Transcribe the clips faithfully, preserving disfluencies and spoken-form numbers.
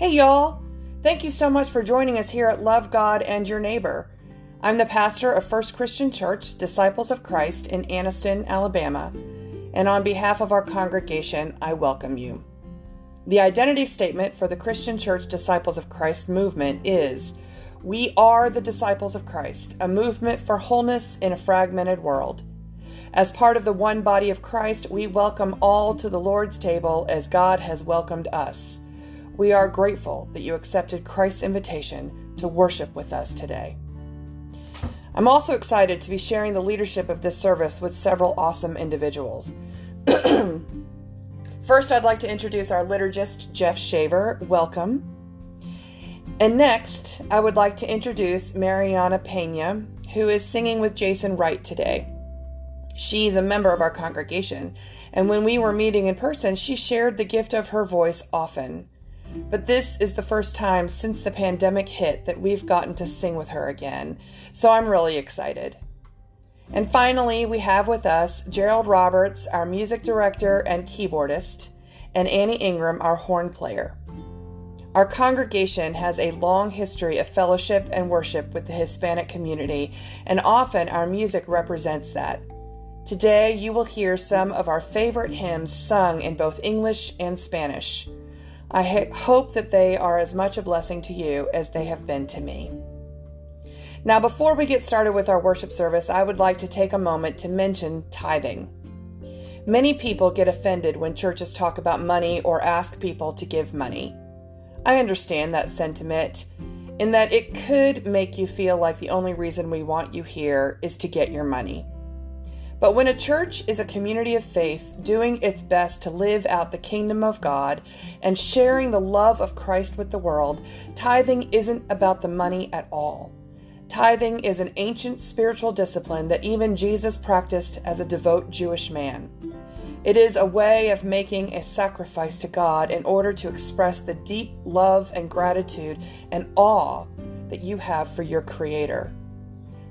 Hey y'all! Thank you so much for joining us here at Love God and Your Neighbor. I'm the pastor of First Christian Church, Disciples of Christ in Anniston, Alabama, and on behalf of our congregation, I welcome you. The identity statement for the Christian Church Disciples of Christ movement is, we are the Disciples of Christ, a movement for wholeness in a fragmented world. As part of the one body of Christ, we welcome all to the Lord's table as God has welcomed us. We are grateful that you accepted Christ's invitation to worship with us today. I'm also excited to be sharing the leadership of this service with several awesome individuals. First, I'd like to introduce our liturgist, Jeff Shaver. Welcome. And next, I would like to introduce Mariana Pena, who is singing with Jason Wright today. She's a member of our congregation, and when we were meeting in person, she shared the gift of her voice often. But this is the first time since the pandemic hit that we've gotten to sing with her again, so I'm really excited. And finally, we have with us Gerald Roberts, our music director and keyboardist, and Annie Ingram, our horn player. Our congregation has a long history of fellowship and worship with the Hispanic community, and often our music represents that. Today, you will hear some of our favorite hymns sung in both English and Spanish. I ha- hope that they are as much a blessing to you as they have been to me. Now, before we get started with our worship service, I would like to take a moment to mention tithing. Many people get offended when churches talk about money or ask people to give money. I understand that sentiment, in that it could make you feel like the only reason we want you here is to get your money. But when a church is a community of faith doing its best to live out the kingdom of God and sharing the love of Christ with the world, tithing isn't about the money at all. Tithing is an ancient spiritual discipline that even Jesus practiced as a devout Jewish man. It is a way of making a sacrifice to God in order to express the deep love and gratitude and awe that you have for your Creator.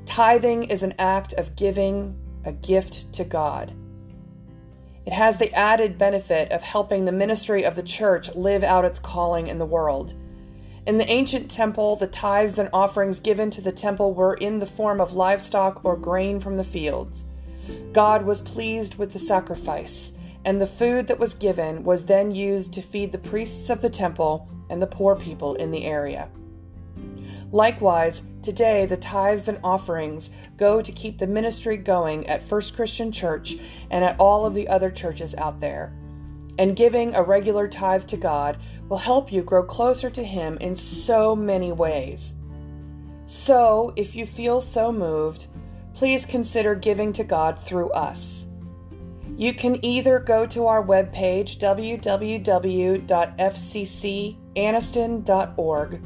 Tithing is an act of giving, a gift to God. It has the added benefit of helping the ministry of the church live out its calling in the world. In the ancient temple, the tithes and offerings given to the temple were in the form of livestock or grain from the fields. God was pleased with the sacrifice, and the food that was given was then used to feed the priests of the temple and the poor people in the area. Likewise, today the tithes and offerings go to keep the ministry going at First Christian Church and at all of the other churches out there. And giving a regular tithe to God will help you grow closer to Him in so many ways. So, if you feel so moved, please consider giving to God through us. You can either go to our webpage, w w w dot f c c anniston dot org,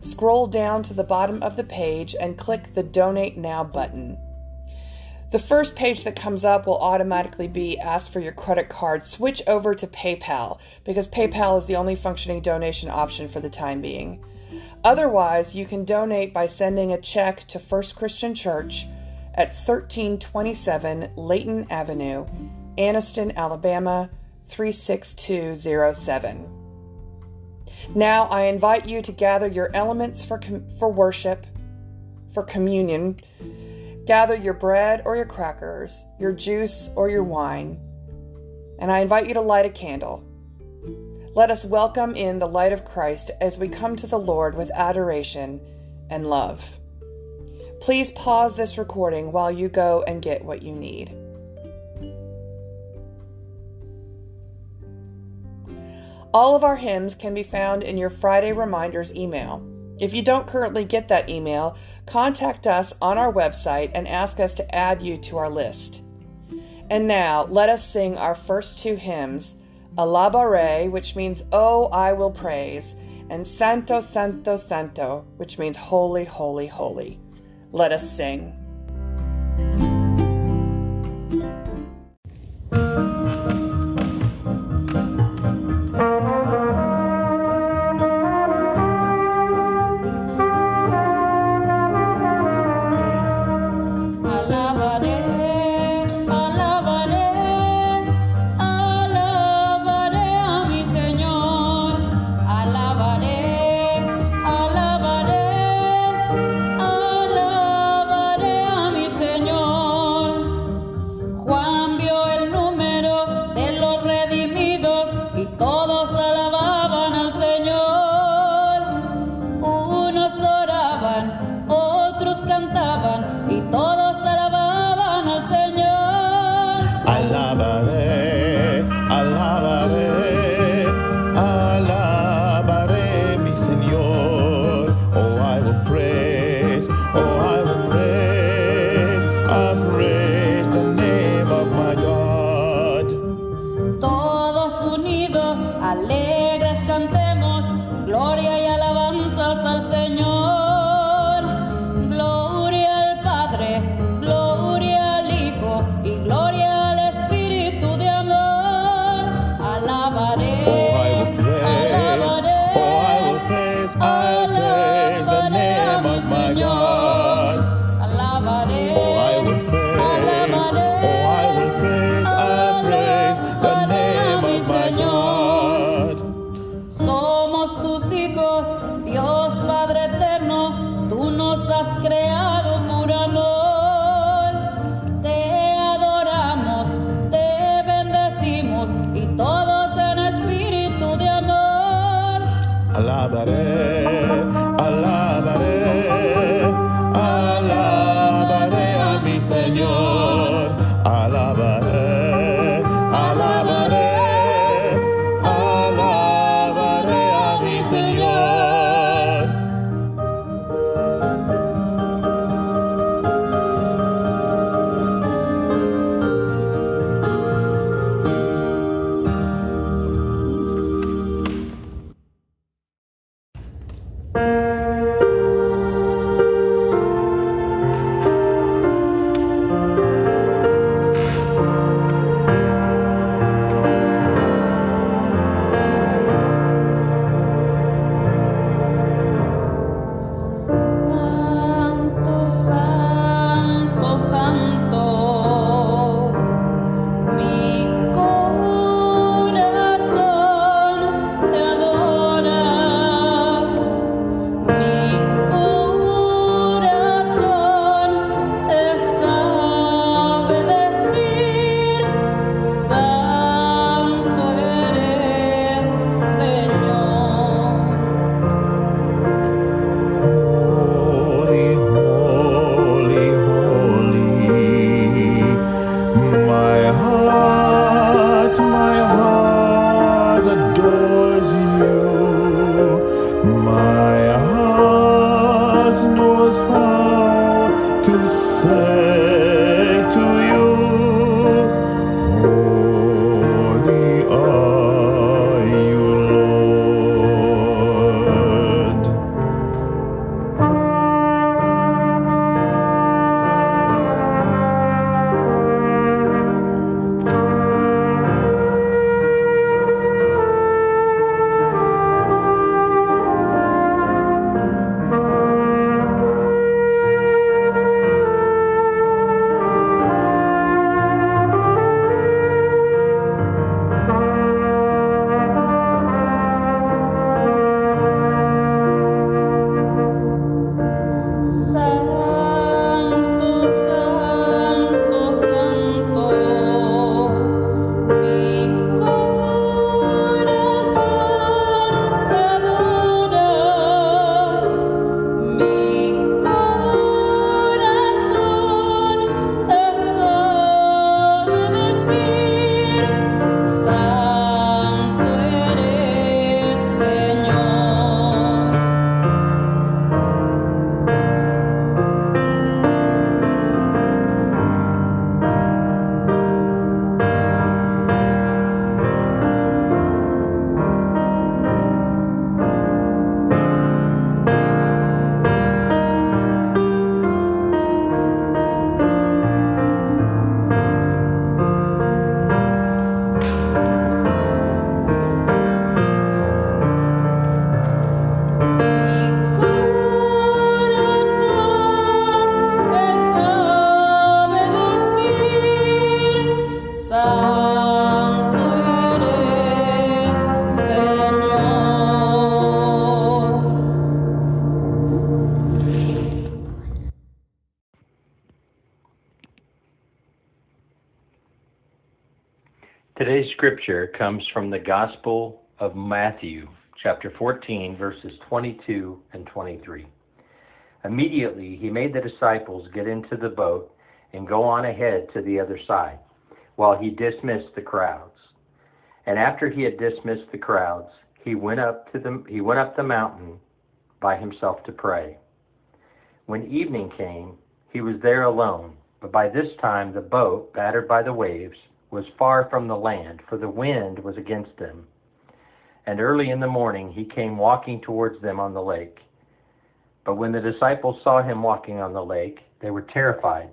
scroll down to the bottom of the page and click the Donate Now button. The first page that comes up will automatically be asked for your credit card. Switch over to PayPal because PayPal is the only functioning donation option for the time being. Otherwise, you can donate by sending a check to First Christian Church at thirteen twenty-seven Layton Avenue, Anniston, Alabama, three six two zero seven. Now I invite you to gather your elements for com- for worship, for communion. Gather your bread or your crackers, your juice or your wine. And I invite you to light a candle. Let us welcome in the light of Christ as we come to the Lord with adoration and love. Please pause this recording while you go and get what you need. All of our hymns can be found in your Friday Reminders email. If you don't currently get that email, contact us on our website and ask us to add you to our list. And now, let us sing our first two hymns, Alabaré, which means, Oh, I will praise, and Santo, Santo, Santo, which means, Holy, Holy, Holy. Let us sing. Alabaré, alabaré a mi Señor, alabaré. Today's scripture comes from the Gospel of Matthew, chapter fourteen, verses twenty-two and twenty-three. Immediately he made the disciples get into the boat and go on ahead to the other side, while he dismissed the crowds. And after he had dismissed the crowds, he went up to the, he went up the mountain by himself to pray. When evening came, he was there alone, but by this time the boat, battered by the waves, was far from the land, for the wind was against them. And early in the morning he came walking towards them on the lake. But when the disciples saw him walking on the lake, they were terrified,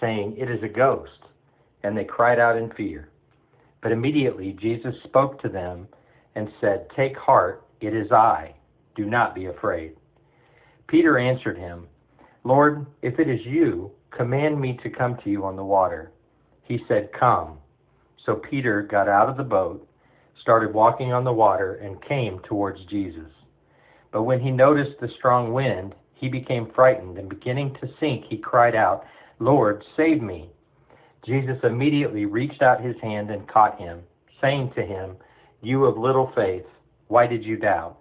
saying, "It is a ghost," and they cried out in fear. But immediately Jesus spoke to them and said, "Take heart, it is I. Do not be afraid." Peter answered him, "Lord, if it is you, command me to come to you on the water." He said, "Come." So Peter got out of the boat, started walking on the water, and came towards Jesus. But when he noticed the strong wind, he became frightened, and beginning to sink, he cried out, "Lord, save me." Jesus immediately reached out his hand and caught him, saying to him, "You of little faith, why did you doubt?"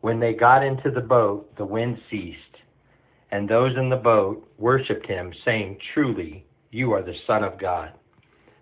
When they got into the boat, the wind ceased, and those in the boat worshipped him, saying, "Truly, you are the Son of God."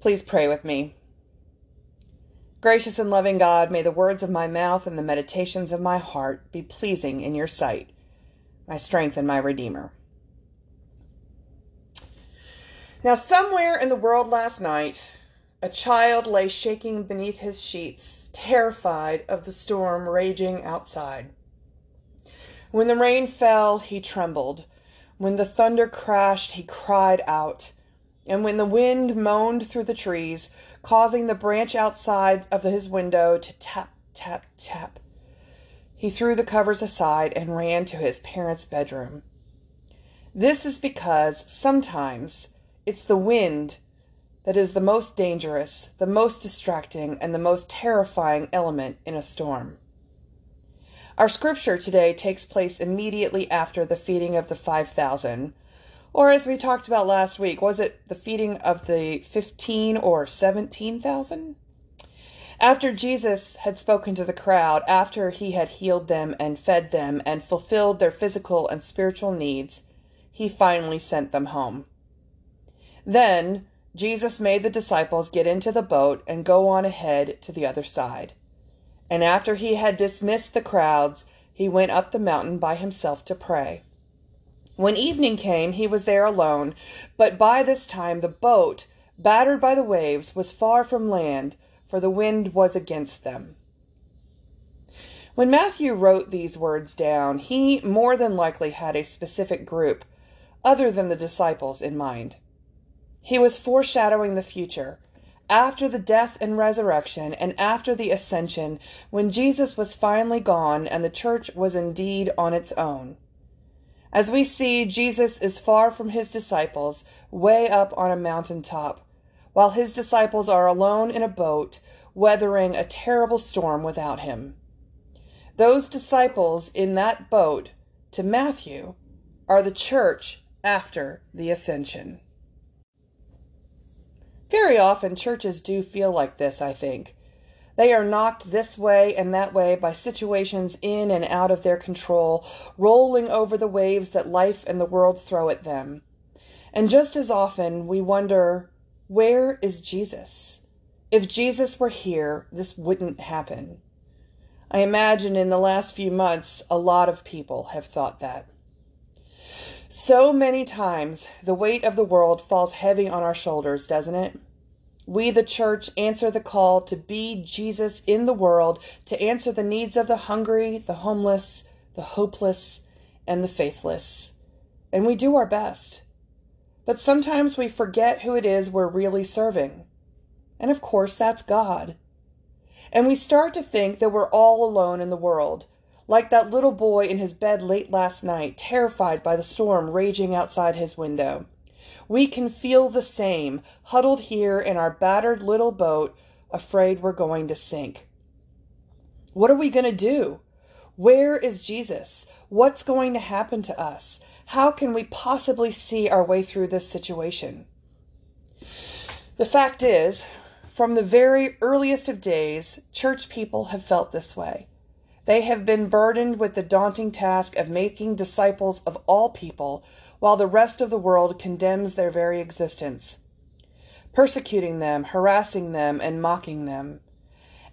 Please pray with me. Gracious and loving God, may the words of my mouth and the meditations of my heart be pleasing in your sight, my strength and my Redeemer. Now, somewhere in the world last night, a child lay shaking beneath his sheets, terrified of the storm raging outside. When the rain fell, he trembled. When the thunder crashed, he cried out. And when the wind moaned through the trees, causing the branch outside of his window to tap, tap, tap, he threw the covers aside and ran to his parents' bedroom. This is because sometimes it's the wind that is the most dangerous, the most distracting, and the most terrifying element in a storm. Our scripture today takes place immediately after the feeding of the five thousand. Or as we talked about last week, was it the feeding of the fifteen or seventeen thousand? After Jesus had spoken to the crowd, after he had healed them and fed them and fulfilled their physical and spiritual needs, he finally sent them home. Then Jesus made the disciples get into the boat and go on ahead to the other side. And after he had dismissed the crowds, he went up the mountain by himself to pray. When evening came, he was there alone, but by this time the boat, battered by the waves, was far from land, for the wind was against them. When Matthew wrote these words down, he more than likely had a specific group, other than the disciples, in mind. He was foreshadowing the future, after the death and resurrection, and after the ascension, when Jesus was finally gone and the church was indeed on its own. As we see, Jesus is far from his disciples, way up on a mountaintop, while his disciples are alone in a boat, weathering a terrible storm without him. Those disciples in that boat, to Matthew, are the church after the ascension. Very often, churches do feel like this, I think. They are knocked this way and that way by situations in and out of their control, rolling over the waves that life and the world throw at them. And just as often, we wonder, where is Jesus? If Jesus were here, this wouldn't happen. I imagine in the last few months, a lot of people have thought that. So many times, the weight of the world falls heavy on our shoulders, doesn't it? We, the church, answer the call to be Jesus in the world, to answer the needs of the hungry, the homeless, the hopeless, and the faithless. And we do our best. But sometimes we forget who it is we're really serving. And of course, that's God. And we start to think that we're all alone in the world, like that little boy in his bed late last night, terrified by the storm raging outside his window. We can feel the same, huddled here in our battered little boat, afraid we're going to sink. What are we going to do? Where is Jesus? What's going to happen to us? How can we possibly see our way through this situation? The fact is, from the very earliest of days, church people have felt this way. They have been burdened with the daunting task of making disciples of all people, while the rest of the world condemns their very existence, persecuting them, harassing them, and mocking them.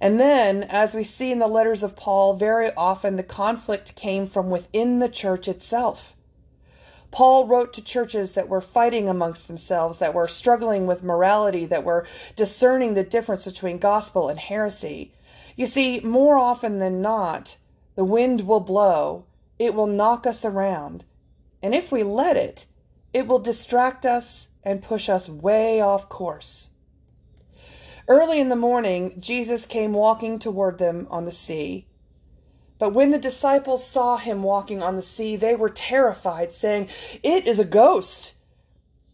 And then, as we see in the letters of Paul, very often the conflict came from within the church itself. Paul wrote to churches that were fighting amongst themselves, that were struggling with morality, that were discerning the difference between gospel and heresy. You see, more often than not, the wind will blow, it will knock us around. And if we let it, it will distract us and push us way off course. Early in the morning, Jesus came walking toward them on the sea. But when the disciples saw him walking on the sea, they were terrified, saying, "It is a ghost!"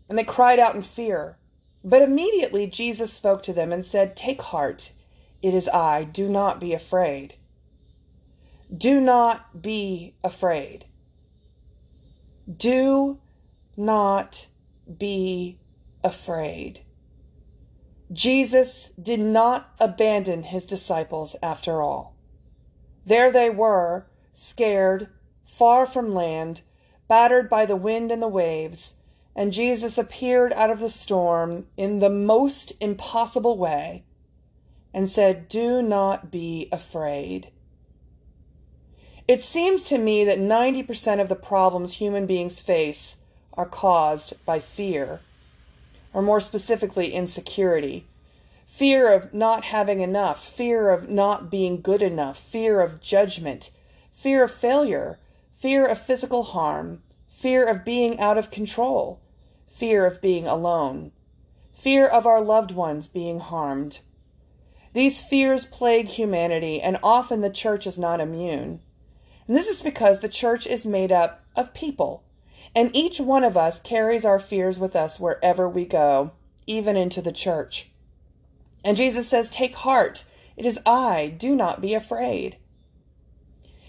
And they cried out in fear. But immediately Jesus spoke to them and said, "Take heart, it is I, do not be afraid." Do not be afraid. Do not be afraid. Jesus did not abandon his disciples after all. There they were, scared, far from land, battered by the wind and the waves, and Jesus appeared out of the storm in the most impossible way and said, "Do not be afraid." It seems to me that ninety percent of the problems human beings face are caused by fear, or more specifically, insecurity. Fear of not having enough, fear of not being good enough, fear of judgment, fear of failure, fear of physical harm, fear of being out of control, fear of being alone, fear of our loved ones being harmed. These fears plague humanity, and often the church is not immune. And this is because the church is made up of people, and each one of us carries our fears with us wherever we go, even into the church. And Jesus says, "Take heart, it is I, do not be afraid."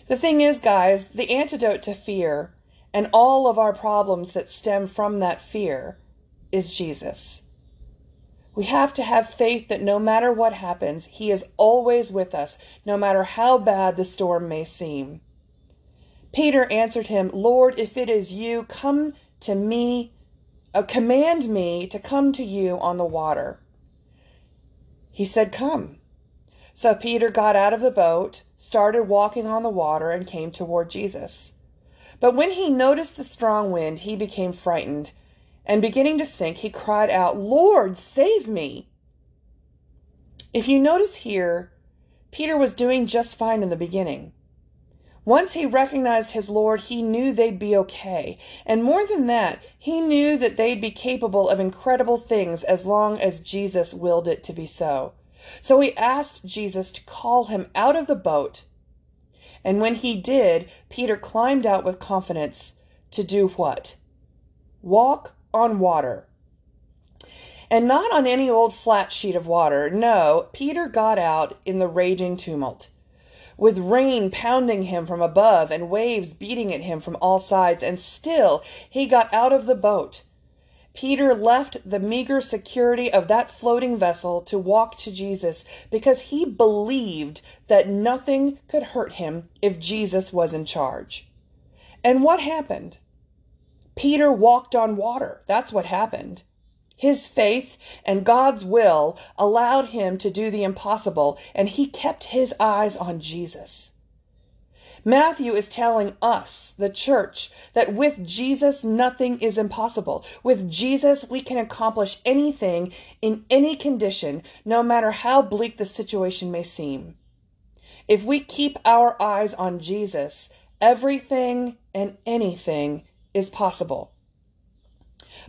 The thing is, guys, the antidote to fear and all of our problems that stem from that fear is Jesus. We have to have faith that no matter what happens, he is always with us, no matter how bad the storm may seem. Peter answered him, "Lord, if it is you, come to me, uh, command me to come to you on the water." He said, "Come." So Peter got out of the boat, started walking on the water, and came toward Jesus. But when he noticed the strong wind, he became frightened, and beginning to sink, he cried out, "Lord, save me!" If you notice here, Peter was doing just fine in the beginning. Once he recognized his Lord, he knew they'd be okay. And more than that, he knew that they'd be capable of incredible things as long as Jesus willed it to be so. So he asked Jesus to call him out of the boat. And when he did, Peter climbed out with confidence to do what? Walk on water. And not on any old flat sheet of water. No, Peter got out in the raging tumult, with rain pounding him from above and waves beating at him from all sides, and still he got out of the boat. Peter left the meager security of that floating vessel to walk to Jesus because he believed that nothing could hurt him if Jesus was in charge. And what happened? Peter walked on water. That's what happened. His faith and God's will allowed him to do the impossible, and he kept his eyes on Jesus. Matthew is telling us, the church, that with Jesus, nothing is impossible. With Jesus, we can accomplish anything in any condition, no matter how bleak the situation may seem. If we keep our eyes on Jesus, everything and anything is possible.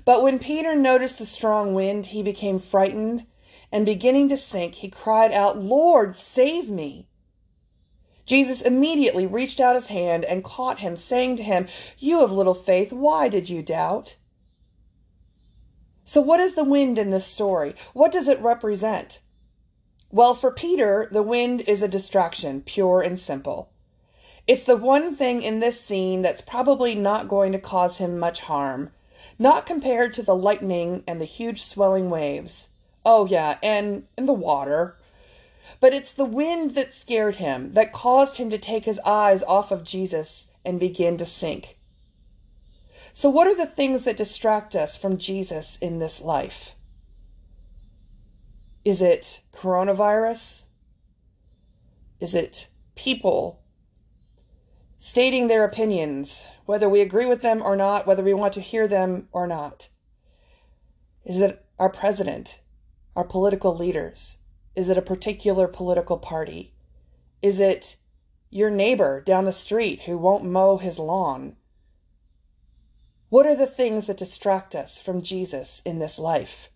But when Peter noticed the strong wind, he became frightened, and beginning to sink, he cried out, "Lord, save me!" Jesus immediately reached out his hand and caught him, saying to him, "You of little faith, why did you doubt?" So what is the wind in this story? What does it represent? Well, for Peter, the wind is a distraction, pure and simple. It's the one thing in this scene that's probably not going to cause him much harm. Not compared to the lightning and the huge swelling waves. Oh yeah, and, and the water. But it's the wind that scared him, that caused him to take his eyes off of Jesus and begin to sink. So what are the things that distract us from Jesus in this life? Is it coronavirus? Is it people stating their opinions, whether we agree with them or not, whether we want to hear them or not? Is it our president, our political leaders? Is it a particular political party? Is it your neighbor down the street who won't mow his lawn? What are the things that distract us from Jesus in this life?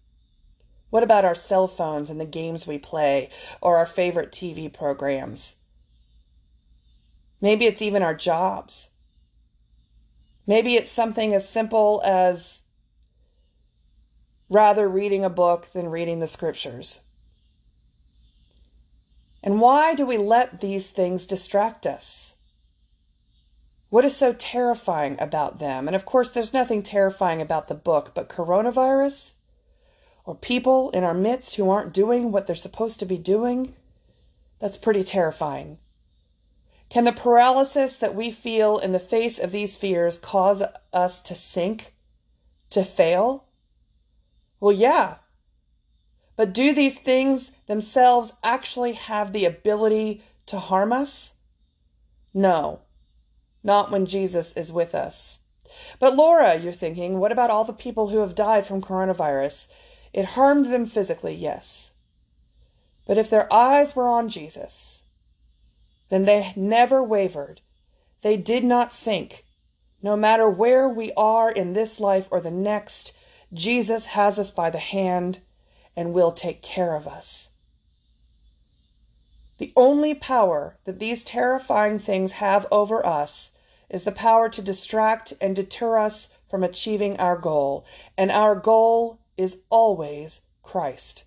What about our cell phones and the games we play, or our favorite T V programs? Maybe it's even our jobs. Maybe it's something as simple as rather reading a book than reading the scriptures. And why do we let these things distract us? What is so terrifying about them? And of course, there's nothing terrifying about the book, but coronavirus, or people in our midst who aren't doing what they're supposed to be doing, that's pretty terrifying. Can the paralysis that we feel in the face of these fears cause us to sink, to fail? Well, yeah. But do these things themselves actually have the ability to harm us? No, not when Jesus is with us. But Laura, you're thinking, what about all the people who have died from coronavirus? It harmed them physically, yes. But if their eyes were on Jesus, then they never wavered. They did not sink. No matter where we are in this life or the next, Jesus has us by the hand and will take care of us. The only power that these terrifying things have over us is the power to distract and deter us from achieving our goal, and our goal is always Christ.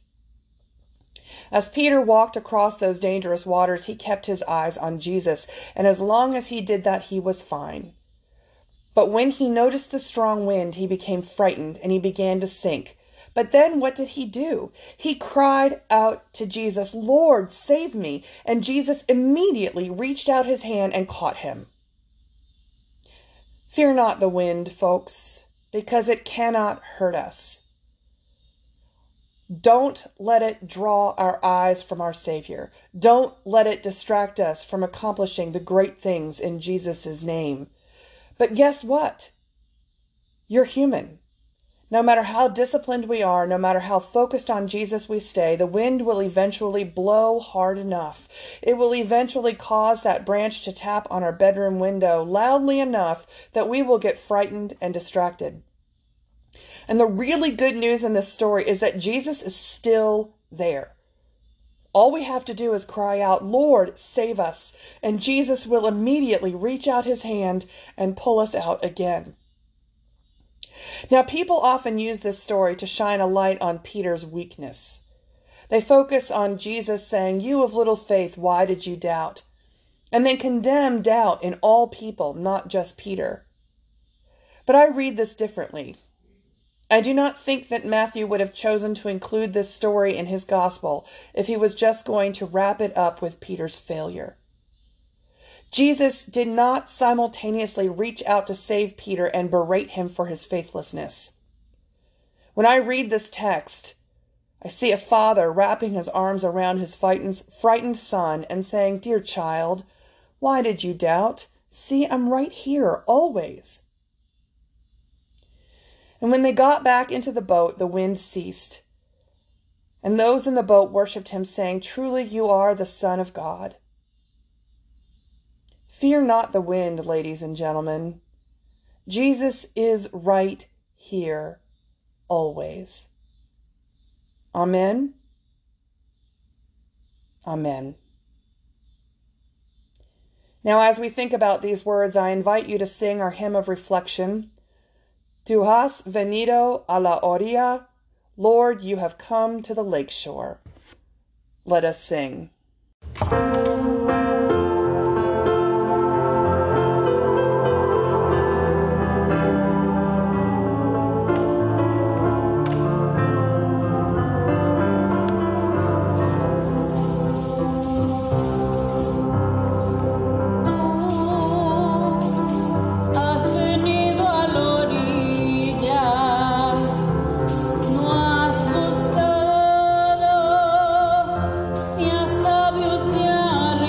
As Peter walked across those dangerous waters, he kept his eyes on Jesus, and as long as he did that, he was fine. But when he noticed the strong wind, he became frightened, and he began to sink. But then what did he do? He cried out to Jesus, "Lord, save me!" And Jesus immediately reached out his hand and caught him. Fear not the wind, folks, because it cannot hurt us. Don't let it draw our eyes from our Savior. Don't let it distract us from accomplishing the great things in Jesus' name. But guess what? You're human. No matter how disciplined we are, no matter how focused on Jesus we stay, the wind will eventually blow hard enough. It will eventually cause that branch to tap on our bedroom window loudly enough that we will get frightened and distracted. And the really good news in this story is that Jesus is still there. All we have to do is cry out, "Lord, save us," and Jesus will immediately reach out his hand and pull us out again. Now, people often use this story to shine a light on Peter's weakness. They focus on Jesus saying, "You of little faith, why did you doubt?" And then condemn doubt in all people, not just Peter. But I read this differently. I do not think that Matthew would have chosen to include this story in his gospel if he was just going to wrap it up with Peter's failure. Jesus did not simultaneously reach out to save Peter and berate him for his faithlessness. When I read this text, I see a father wrapping his arms around his frightened son and saying, "Dear child, why did you doubt? See, I'm right here, always." And when they got back into the boat, the wind ceased. And those in the boat worshipped him, saying, "Truly you are the Son of God." Fear not the wind, ladies and gentlemen. Jesus is right here, always. Amen. Amen. Now, as we think about these words, I invite you to sing our hymn of reflection. Tu has venido a la orilla. Lord, you have come to the lakeshore. Let us sing. Dios te hará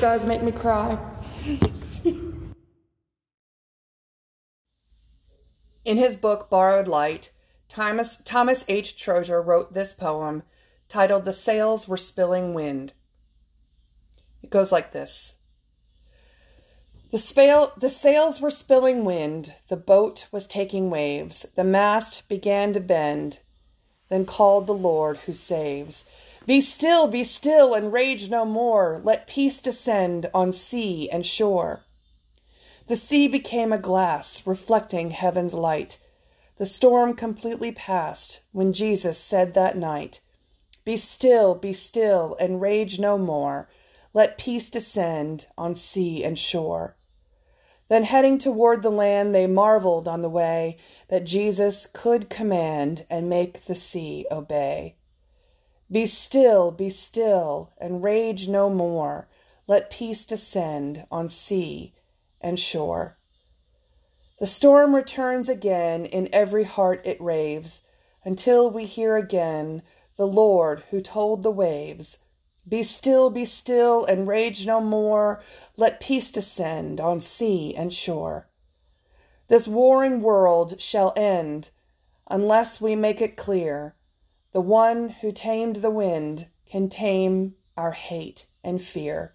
Guys make me cry. In his book, Borrowed Light, Thomas, Thomas H. Troeger wrote this poem titled The Sails Were Spilling Wind. It goes like this. The, spale, the sails were spilling wind. The boat was taking waves. The mast began to bend. Then called the Lord who saves. Be still, be still, and rage no more. Let peace descend on sea and shore. The sea became a glass, reflecting heaven's light. The storm completely passed when Jesus said that night, Be still, be still, and rage no more. Let peace descend on sea and shore. Then heading toward the land, they marveled on the way that Jesus could command and make the sea obey. Be still, be still, and rage no more. Let peace descend on sea and shore. The storm returns again, in every heart it raves, until we hear again the Lord who told the waves, Be still, be still, and rage no more. Let peace descend on sea and shore. This warring world shall end unless we make it clear the one who tamed the wind can tame our hate and fear.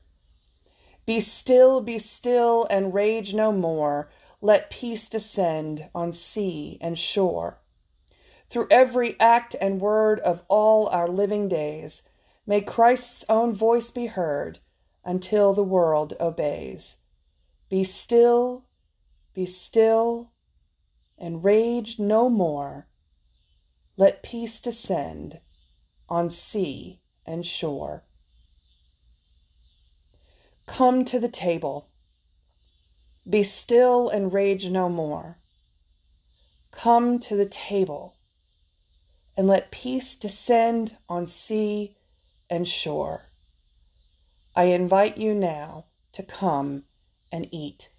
Be still, be still, and rage no more. Let peace descend on sea and shore. Through every act and word of all our living days, may Christ's own voice be heard until the world obeys. Be still, be still, and rage no more. Let peace descend on sea and shore. Come to the table. Be still and rage no more. Come to the table and let peace descend on sea and shore. I invite you now to come and eat.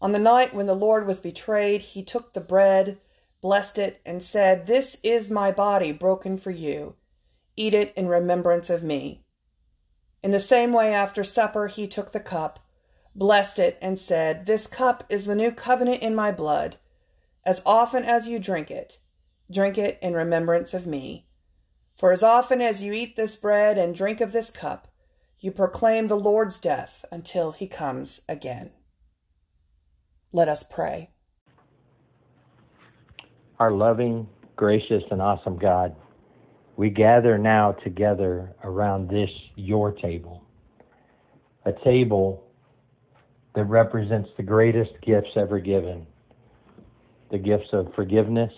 On the night when the Lord was betrayed, he took the bread, blessed it, and said, This is my body broken for you. Eat it in remembrance of me. In the same way, after supper, he took the cup, blessed it, and said, This cup is the new covenant in my blood. As often as you drink it, drink it in remembrance of me. For as often as you eat this bread and drink of this cup, you proclaim the Lord's death until he comes again. Let us pray. Our loving, gracious, and awesome God, we gather now together around this, your table, a table that represents the greatest gifts ever given, the gifts of forgiveness,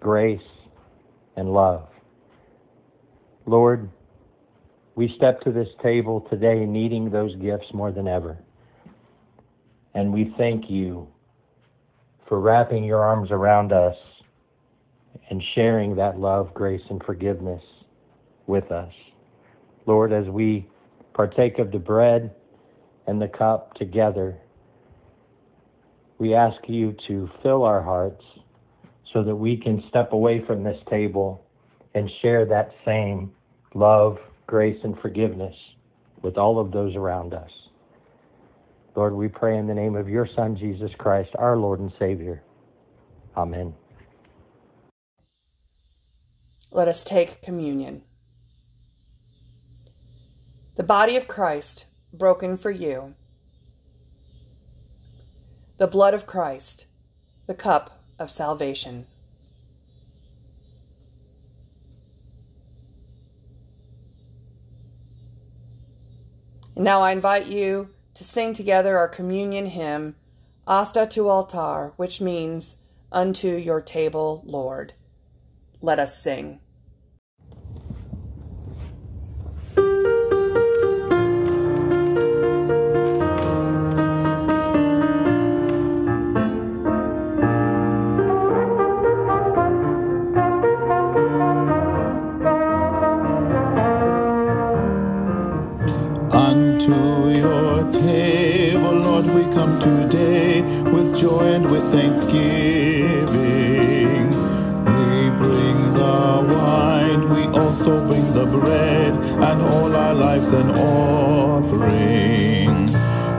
grace, and love. Lord, we step to this table today needing those gifts more than ever. And we thank you for wrapping your arms around us and sharing that love, grace, and forgiveness with us. Lord, as we partake of the bread and the cup together, we ask you to fill our hearts so that we can step away from this table and share that same love, grace, and forgiveness with all of those around us. Lord, we pray in the name of your Son, Jesus Christ, our Lord and Savior. Amen. Let us take communion. The body of Christ broken for you. The blood of Christ, the cup of salvation. And now I invite you to sing together our communion hymn, Hasta tu altar, which means, Unto your table, Lord. Let us sing. your table, Lord, we come today with joy and with thanksgiving. We bring the wine, we also bring the bread, and all our lives an offering.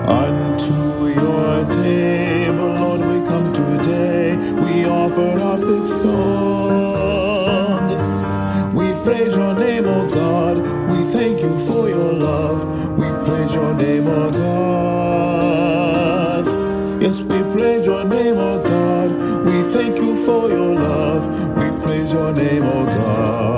Unto your table, Lord, we come today, we offer up this song. We praise your name, O God, we thank you for your love. We praise your name, O God. Yes, we praise your name, O God, we thank you for your love. We praise your name, O God.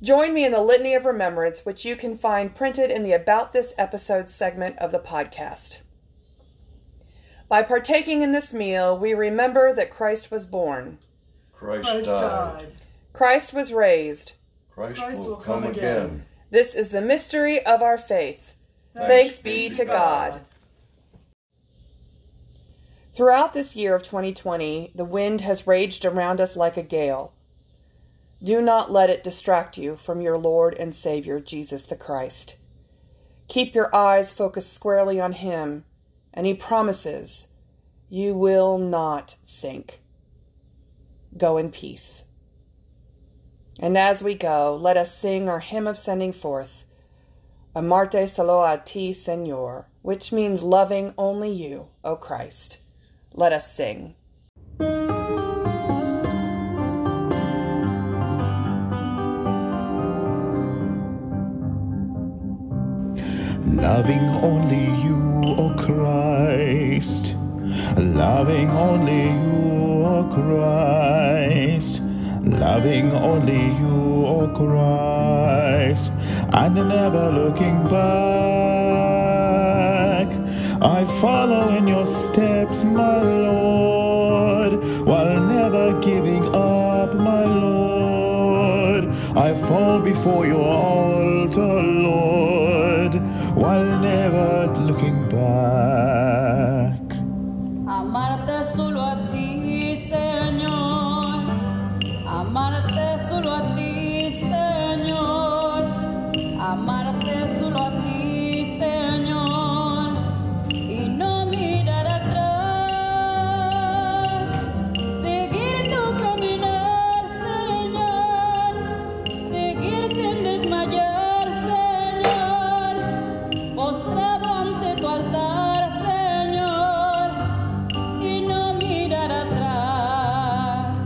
Join me in the Litany of Remembrance, which you can find printed in the About This Episode segment of the podcast. By partaking in this meal, we remember that Christ was born. Christ, Christ died. died. Christ was raised. Christ, Christ will come, come again. again. This is the mystery of our faith. Thanks, Thanks be, be to God. God. Throughout this year of twenty twenty, the wind has raged around us like a gale. Do not let it distract you from your Lord and Savior, Jesus the Christ. Keep your eyes focused squarely on him, and he promises you will not sink. Go in peace. And as we go, let us sing our hymn of sending forth, Amarte solo a ti, Señor, which means loving only you, O Christ. Let us sing. Loving only you, O Christ. Loving only you, O Christ. Loving only you, O Christ. And never looking back, I follow in your steps, my Lord, while never giving up, my Lord. I fall before your altar, Lord, while never looking back. Amarte solo a ti, Señor. Amarte solo a ti, Señor. Amarte solo a ti, Señor. Y no mirar atrás. Seguir tu caminar, Señor. Seguir sin desmayar. Postrado ante tu altar, Señor, y no mirar atrás.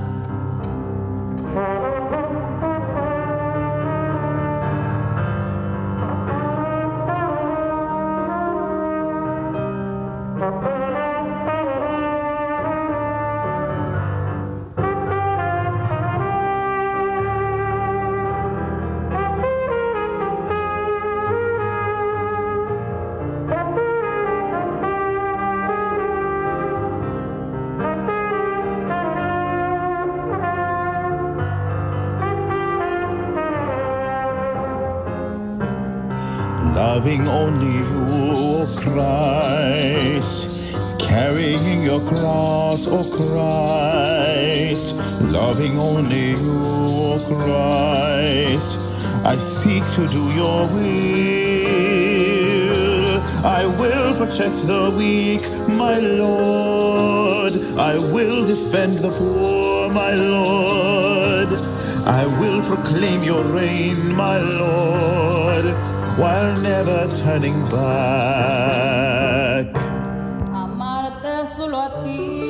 loving only you, O Christ, carrying your cross, O Christ, loving only you, O Christ. I seek to do your will. I will protect the weak, my Lord. I will defend the poor, my Lord. I will proclaim your reign, my Lord, while never turning back. Amarte solo a ti.